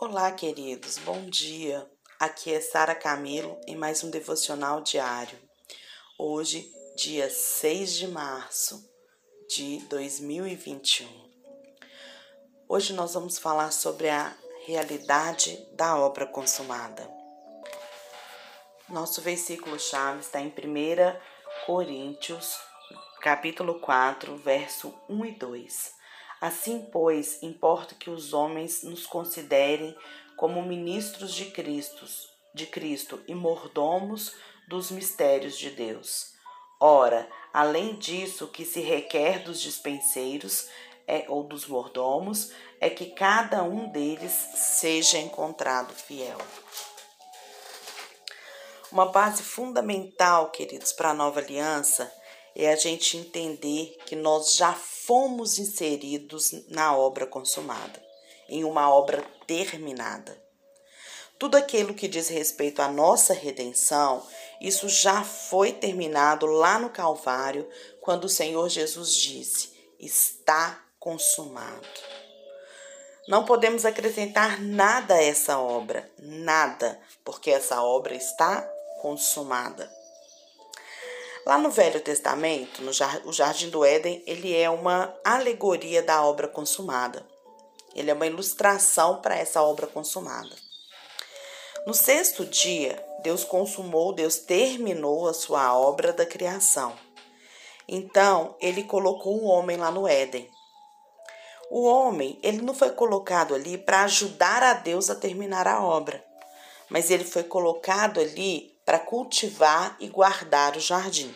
Olá, queridos, bom dia. Aqui é Sara Camilo em mais um devocional diário. Hoje, dia 6 de março de 2021. Hoje nós vamos falar sobre a realidade da obra consumada. Nosso versículo-chave está em 1 Coríntios, capítulo 4, verso 1 e 2. Assim, pois, importa que os homens nos considerem como ministros de Cristo e mordomos dos mistérios de Deus. Ora, além disso, o que se requer dos dispenseiros ou dos mordomos é que cada um deles seja encontrado fiel. Uma base fundamental, queridos, para a nova aliança é a gente entender que nós já fomos inseridos na obra consumada, em uma obra terminada. Tudo aquilo que diz respeito à nossa redenção, isso já foi terminado lá no Calvário, quando o Senhor Jesus disse: está consumado. Não podemos acrescentar nada a essa obra, nada, porque essa obra está consumada. Lá no Velho Testamento, o Jardim do Éden, ele é uma alegoria da obra consumada. Ele é uma ilustração para essa obra consumada. No sexto dia, Deus terminou a sua obra da criação. Então, ele colocou o homem lá no Éden. O homem, ele não foi colocado ali para ajudar a Deus a terminar a obra, mas ele foi colocado ali para cultivar e guardar o jardim.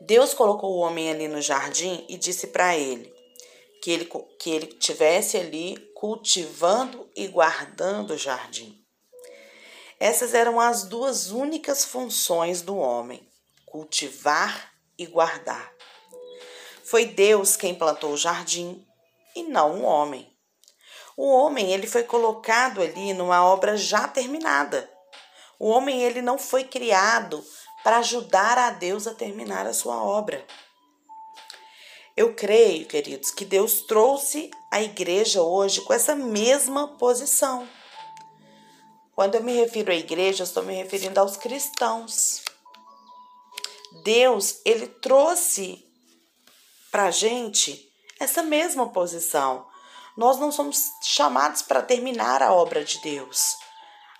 Deus colocou o homem ali no jardim e disse para ele que ele estivesse ali cultivando e guardando o jardim. Essas eram as duas únicas funções do homem: cultivar e guardar. Foi Deus quem plantou o jardim e não o homem. O homem, ele foi colocado ali numa obra já terminada. O homem, ele não foi criado para ajudar a Deus a terminar a sua obra. Eu creio, queridos, que Deus trouxe a igreja hoje com essa mesma posição. Quando eu me refiro à igreja, eu estou me referindo aos cristãos. Deus, ele trouxe para a gente essa mesma posição. Nós não somos chamados para terminar a obra de Deus.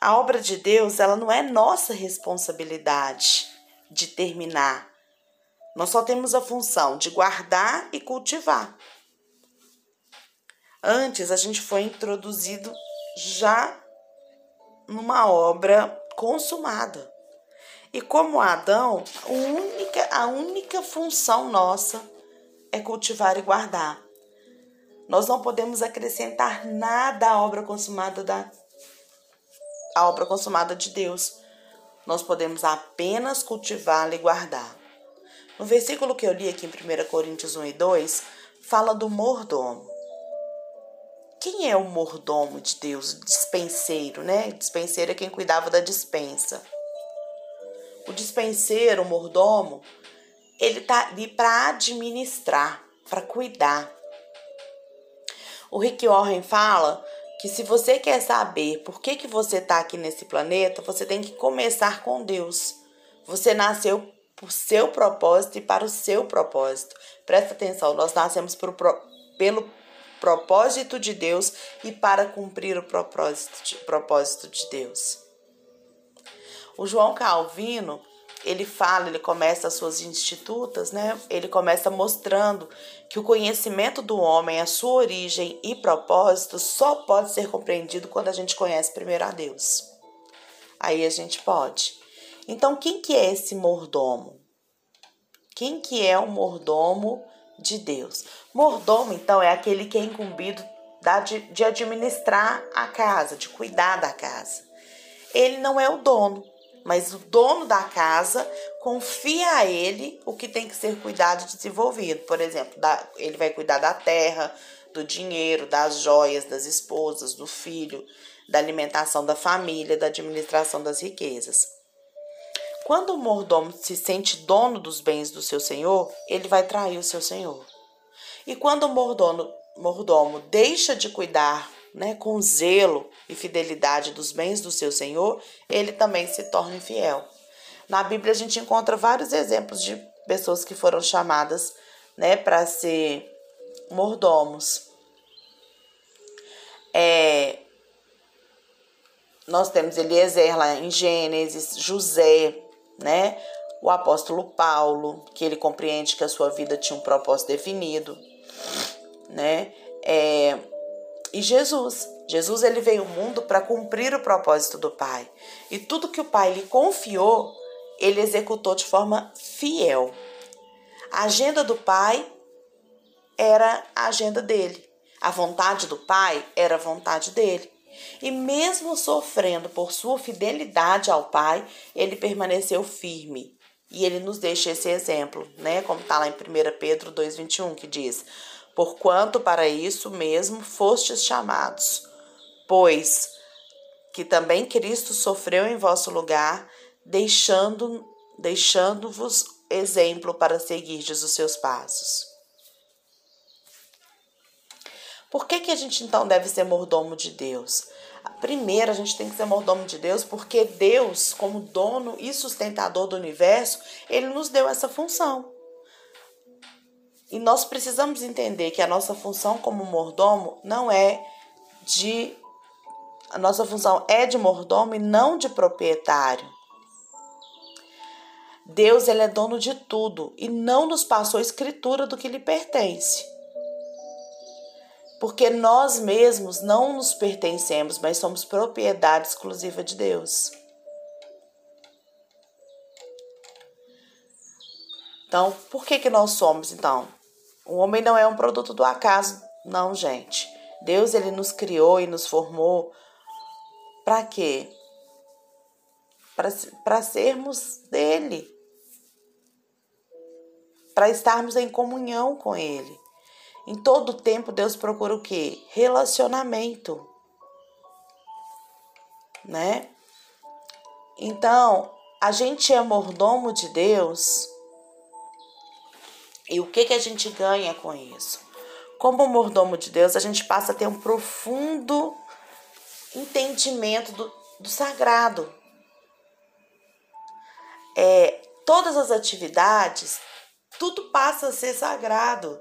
A obra de Deus, ela não é nossa responsabilidade de terminar. Nós só temos a função de guardar e cultivar. Antes, a gente foi introduzido já numa obra consumada. E como Adão, a única função nossa é cultivar e guardar. Nós não podemos acrescentar nada à obra consumada a obra consumada de Deus. Nós podemos apenas cultivá-la e guardar. No versículo que eu li aqui em 1 Coríntios 1 e 2, fala do mordomo. Quem é o mordomo de Deus? Dispenseiro, né? Dispenseiro é quem cuidava da dispensa. O dispenseiro, o mordomo, ele tá ali para administrar, para cuidar. O Rick Warren fala que se você quer saber por que você está aqui nesse planeta, você tem que começar com Deus. Você nasceu por seu propósito e para o seu propósito. Presta atenção, nós nascemos pelo propósito de Deus e para cumprir o propósito de Deus. O João Calvino, ele começa as suas Institutas, né? Ele começa mostrando que o conhecimento do homem, a sua origem e propósito só pode ser compreendido quando a gente conhece primeiro a Deus. Aí a gente pode. Então, quem que é esse mordomo? Quem que é o mordomo de Deus? Mordomo, então, é aquele que é incumbido de administrar a casa, de cuidar da casa. Ele não é o dono, mas o dono da casa confia a ele o que tem que ser cuidado e desenvolvido. Por exemplo, ele vai cuidar da terra, do dinheiro, das joias, das esposas, do filho, da alimentação da família, da administração das riquezas. Quando o mordomo se sente dono dos bens do seu senhor, ele vai trair o seu senhor. E quando o mordomo deixa de cuidar né, com zelo e fidelidade dos bens do seu Senhor, ele também se torne fiel. Na Bíblia a gente encontra vários exemplos de pessoas que foram chamadas, né, para ser mordomos. Nós temos Eliezer lá em Gênesis, José, né, o apóstolo Paulo, que ele compreende que a sua vida tinha um propósito definido, né? E Jesus ele veio ao mundo para cumprir o propósito do Pai. E tudo que o Pai lhe confiou, ele executou de forma fiel. A agenda do Pai era a agenda dele. A vontade do Pai era a vontade dele. E mesmo sofrendo por sua fidelidade ao Pai, ele permaneceu firme. E ele nos deixa esse exemplo, né? Como está lá em 1 Pedro 2,21, que diz: porquanto para isso mesmo fostes chamados, pois que também Cristo sofreu em vosso lugar, deixando-vos exemplo para seguirdes os seus passos. Por que a gente então deve ser mordomo de Deus? Primeiro, a gente tem que ser mordomo de Deus porque Deus, como dono e sustentador do universo, ele nos deu essa função. E nós precisamos entender que a nossa função como mordomo A nossa função é de mordomo e não de proprietário. Deus, ele é dono de tudo e não nos passou a escritura do que lhe pertence. Porque nós mesmos não nos pertencemos, mas somos propriedade exclusiva de Deus. Então, por que nós somos, então? O homem não é um produto do acaso, não, gente. Deus, ele nos criou e nos formou para quê? Para sermos dele. Para estarmos em comunhão com ele. Em todo tempo, Deus procura o quê? Relacionamento. Né? Então, a gente é mordomo de Deus. E o que a gente ganha com isso? Como mordomo de Deus, a gente passa a ter um profundo entendimento do sagrado. Todas as atividades, tudo passa a ser sagrado.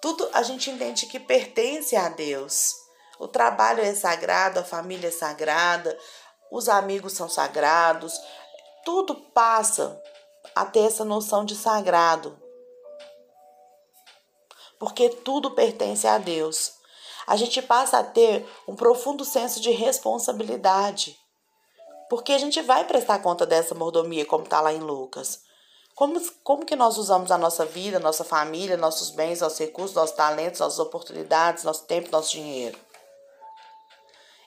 Tudo a gente entende que pertence a Deus. O trabalho é sagrado, a família é sagrada, os amigos são sagrados. Tudo passa a ter essa noção de sagrado. Porque tudo pertence a Deus. A gente passa a ter um profundo senso de responsabilidade. Porque a gente vai prestar conta dessa mordomia, como está lá em Lucas. Como que nós usamos a nossa vida, nossa família, nossos bens, nossos recursos, nossos talentos, nossas oportunidades, nosso tempo, nosso dinheiro?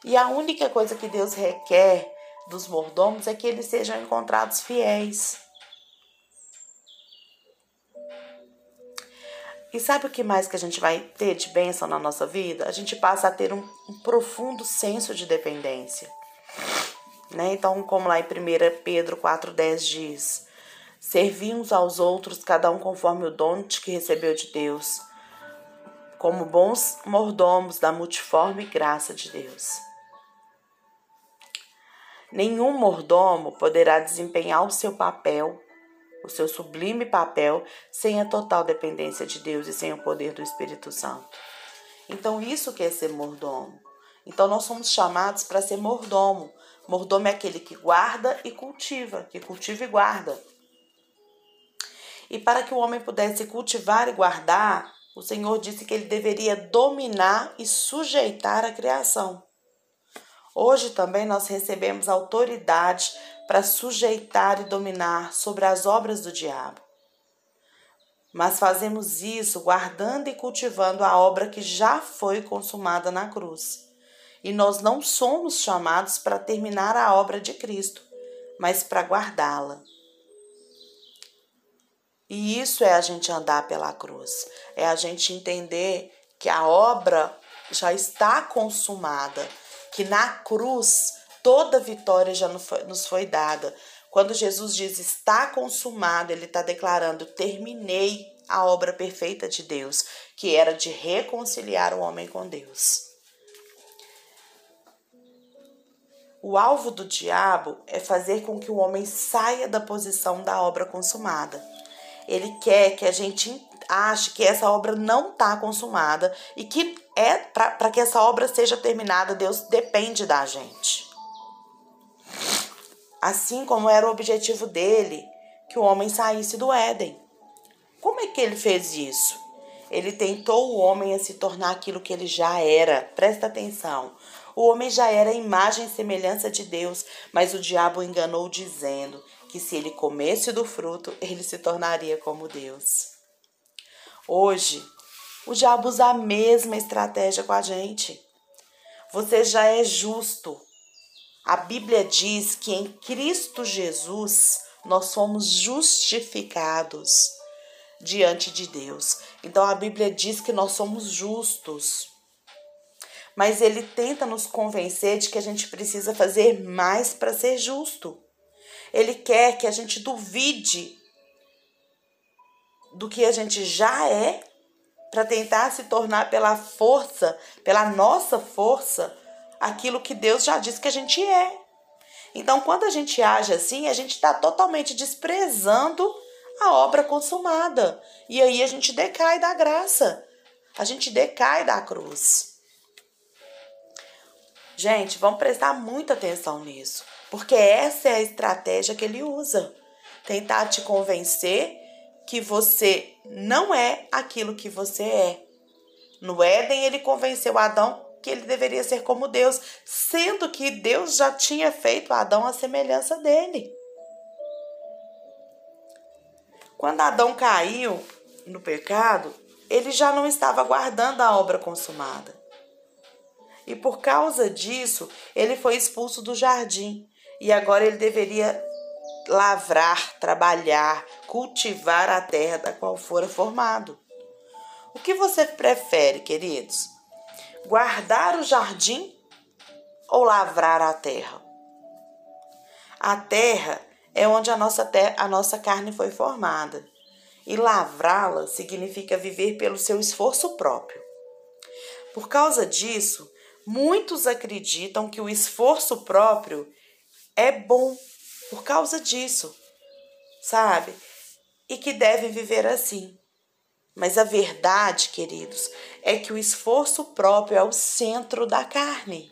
E a única coisa que Deus requer dos mordomos é que eles sejam encontrados fiéis. E sabe o que mais que a gente vai ter de bênção na nossa vida? A gente passa a ter um profundo senso de dependência. Né? Então, como lá em 1 Pedro 4,10 diz: servi uns aos outros, cada um conforme o dom de que recebeu de Deus, como bons mordomos da multiforme graça de Deus. Nenhum mordomo poderá desempenhar o seu papel, o seu sublime papel, sem a total dependência de Deus e sem o poder do Espírito Santo. Então, isso que é ser mordomo. Então, nós somos chamados para ser mordomo. Mordomo é aquele que guarda e cultiva, que cultiva e guarda. E para que o homem pudesse cultivar e guardar, o Senhor disse que ele deveria dominar e sujeitar a criação. Hoje também nós recebemos autoridade para sujeitar e dominar sobre as obras do diabo. Mas fazemos isso guardando e cultivando a obra que já foi consumada na cruz. E nós não somos chamados para terminar a obra de Cristo, mas para guardá-la. E isso é a gente andar pela cruz. É a gente entender que a obra já está consumada, que na cruz toda vitória já nos foi dada. Quando Jesus diz está consumado, ele está declarando: terminei a obra perfeita de Deus, que era de reconciliar o homem com Deus. O alvo do diabo é fazer com que o homem saia da posição da obra consumada. Ele quer que a gente ache que essa obra não está consumada e que para que essa obra seja terminada, Deus depende da gente. Assim como era o objetivo dele, que o homem saísse do Éden. Como é que ele fez isso? Ele tentou o homem a se tornar aquilo que ele já era. Presta atenção. O homem já era a imagem e semelhança de Deus, mas o diabo o enganou dizendo que se ele comesse do fruto, ele se tornaria como Deus. Hoje, o diabo usa a mesma estratégia com a gente. Você já é justo. A Bíblia diz que em Cristo Jesus nós somos justificados diante de Deus. Então a Bíblia diz que nós somos justos. Mas ele tenta nos convencer de que a gente precisa fazer mais para ser justo. Ele quer que a gente duvide do que a gente já é para tentar se tornar pela força, pela nossa força, aquilo que Deus já disse que a gente é. Então, quando a gente age assim, a gente está totalmente desprezando a obra consumada. E aí a gente decai da graça. A gente decai da cruz. Gente, vamos prestar muita atenção nisso, porque essa é a estratégia que ele usa. Tentar te convencer que você não é aquilo que você é. No Éden, ele convenceu Adão que ele deveria ser como Deus, sendo que Deus já tinha feito Adão à semelhança dele. Quando Adão caiu no pecado, ele já não estava guardando a obra consumada. E por causa disso, ele foi expulso do jardim. E agora ele deveria lavrar, trabalhar, cultivar a terra da qual fora formado. O que você prefere, queridos? Guardar o jardim ou lavrar a terra? A terra é onde a nossa carne foi formada. E lavrá-la significa viver pelo seu esforço próprio. Por causa disso, muitos acreditam que o esforço próprio é bom por causa disso, sabe? E que devem viver assim. Mas a verdade, queridos, é que o esforço próprio é o centro da carne.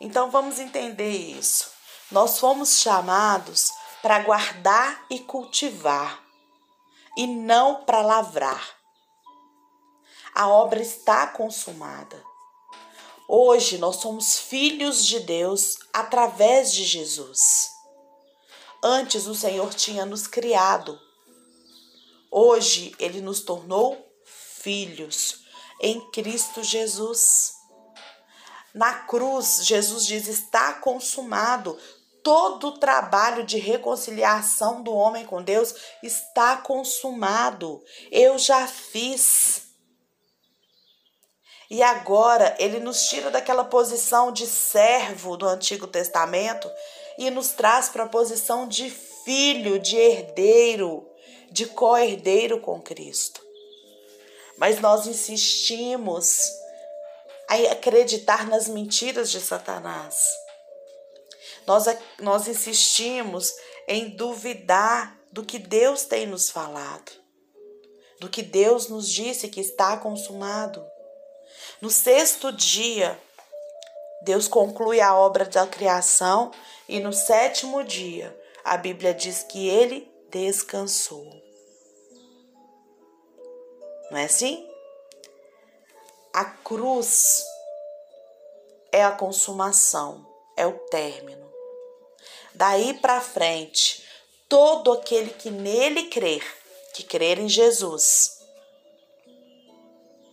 Então vamos entender isso. Nós fomos chamados para guardar e cultivar, e não para lavrar. A obra está consumada. Hoje nós somos filhos de Deus através de Jesus. Antes o Senhor tinha nos criado. Hoje ele nos tornou filhos em Cristo Jesus. Na cruz, Jesus diz: está consumado. Todo o trabalho de reconciliação do homem com Deus está consumado. Eu já fiz. E agora ele nos tira daquela posição de servo do Antigo Testamento e nos traz para a posição de filho, de herdeiro, de co-herdeiro com Cristo. Mas nós insistimos em acreditar nas mentiras de Satanás. Nós insistimos em duvidar do que Deus tem nos falado, do que Deus nos disse que está consumado. No sexto dia, Deus conclui a obra da criação e no sétimo dia, a Bíblia diz que ele descansou. Não é assim? A cruz é a consumação, é o término. Daí para frente, todo aquele que nele crer, que crer em Jesus,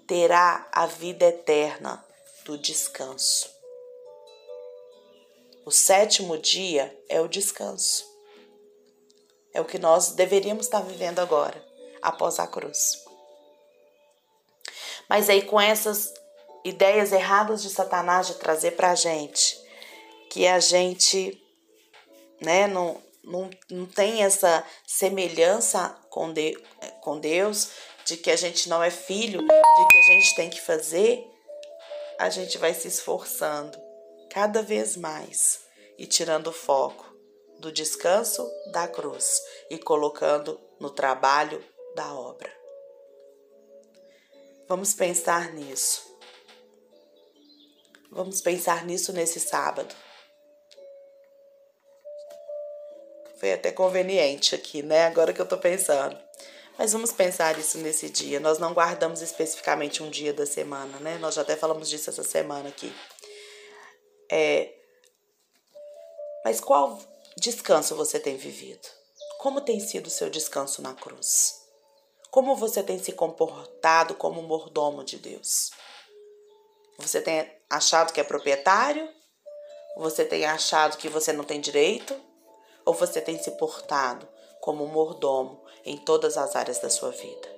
terá a vida eterna do descanso. O sétimo dia é o descanso. É o que nós deveríamos estar vivendo agora, após a cruz. Mas aí, com essas ideias erradas de Satanás de trazer pra gente, que a gente, né, não tem essa semelhança com Deus, de que a gente não é filho, de que a gente tem que fazer, a gente vai se esforçando cada vez mais e tirando o foco do descanso da cruz e colocando no trabalho da obra. Vamos pensar nisso. Vamos pensar nisso nesse sábado. Foi até conveniente aqui, né? Agora que eu tô pensando. Mas vamos pensar isso nesse dia. Nós não guardamos especificamente um dia da semana, né? Nós já até falamos disso essa semana aqui. Mas qual descanso você tem vivido? Como tem sido o seu descanso na cruz? Como você tem se comportado como mordomo de Deus? Você tem achado que é proprietário? Você tem achado que você não tem direito? Ou você tem se portado como mordomo em todas as áreas da sua vida?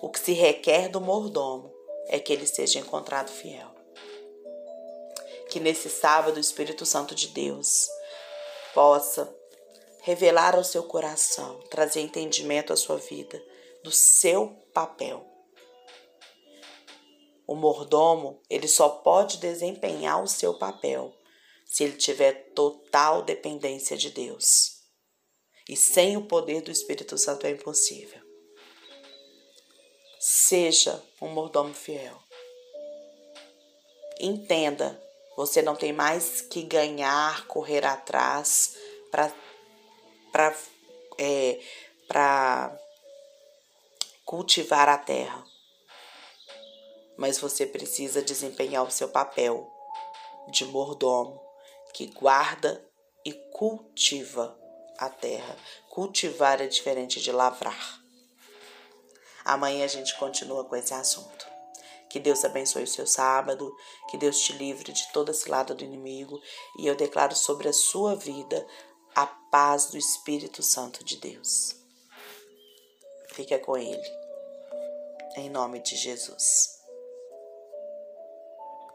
O que se requer do mordomo é que ele seja encontrado fiel. Que nesse sábado o Espírito Santo de Deus possa revelar ao seu coração, trazer entendimento à sua vida, do seu papel. O mordomo, ele só pode desempenhar o seu papel se ele tiver total dependência de Deus. E sem o poder do Espírito Santo é impossível. Seja um mordomo fiel. Entenda, você não tem mais que ganhar, correr atrás para cultivar a terra. Mas você precisa desempenhar o seu papel de mordomo que guarda e cultiva a terra. Cultivar é diferente de lavrar. Amanhã a gente continua com esse assunto. Que Deus abençoe o seu sábado, que Deus te livre de toda cilada do inimigo, e eu declaro sobre a sua vida a paz do Espírito Santo de Deus. Fica com ele. Em nome de Jesus.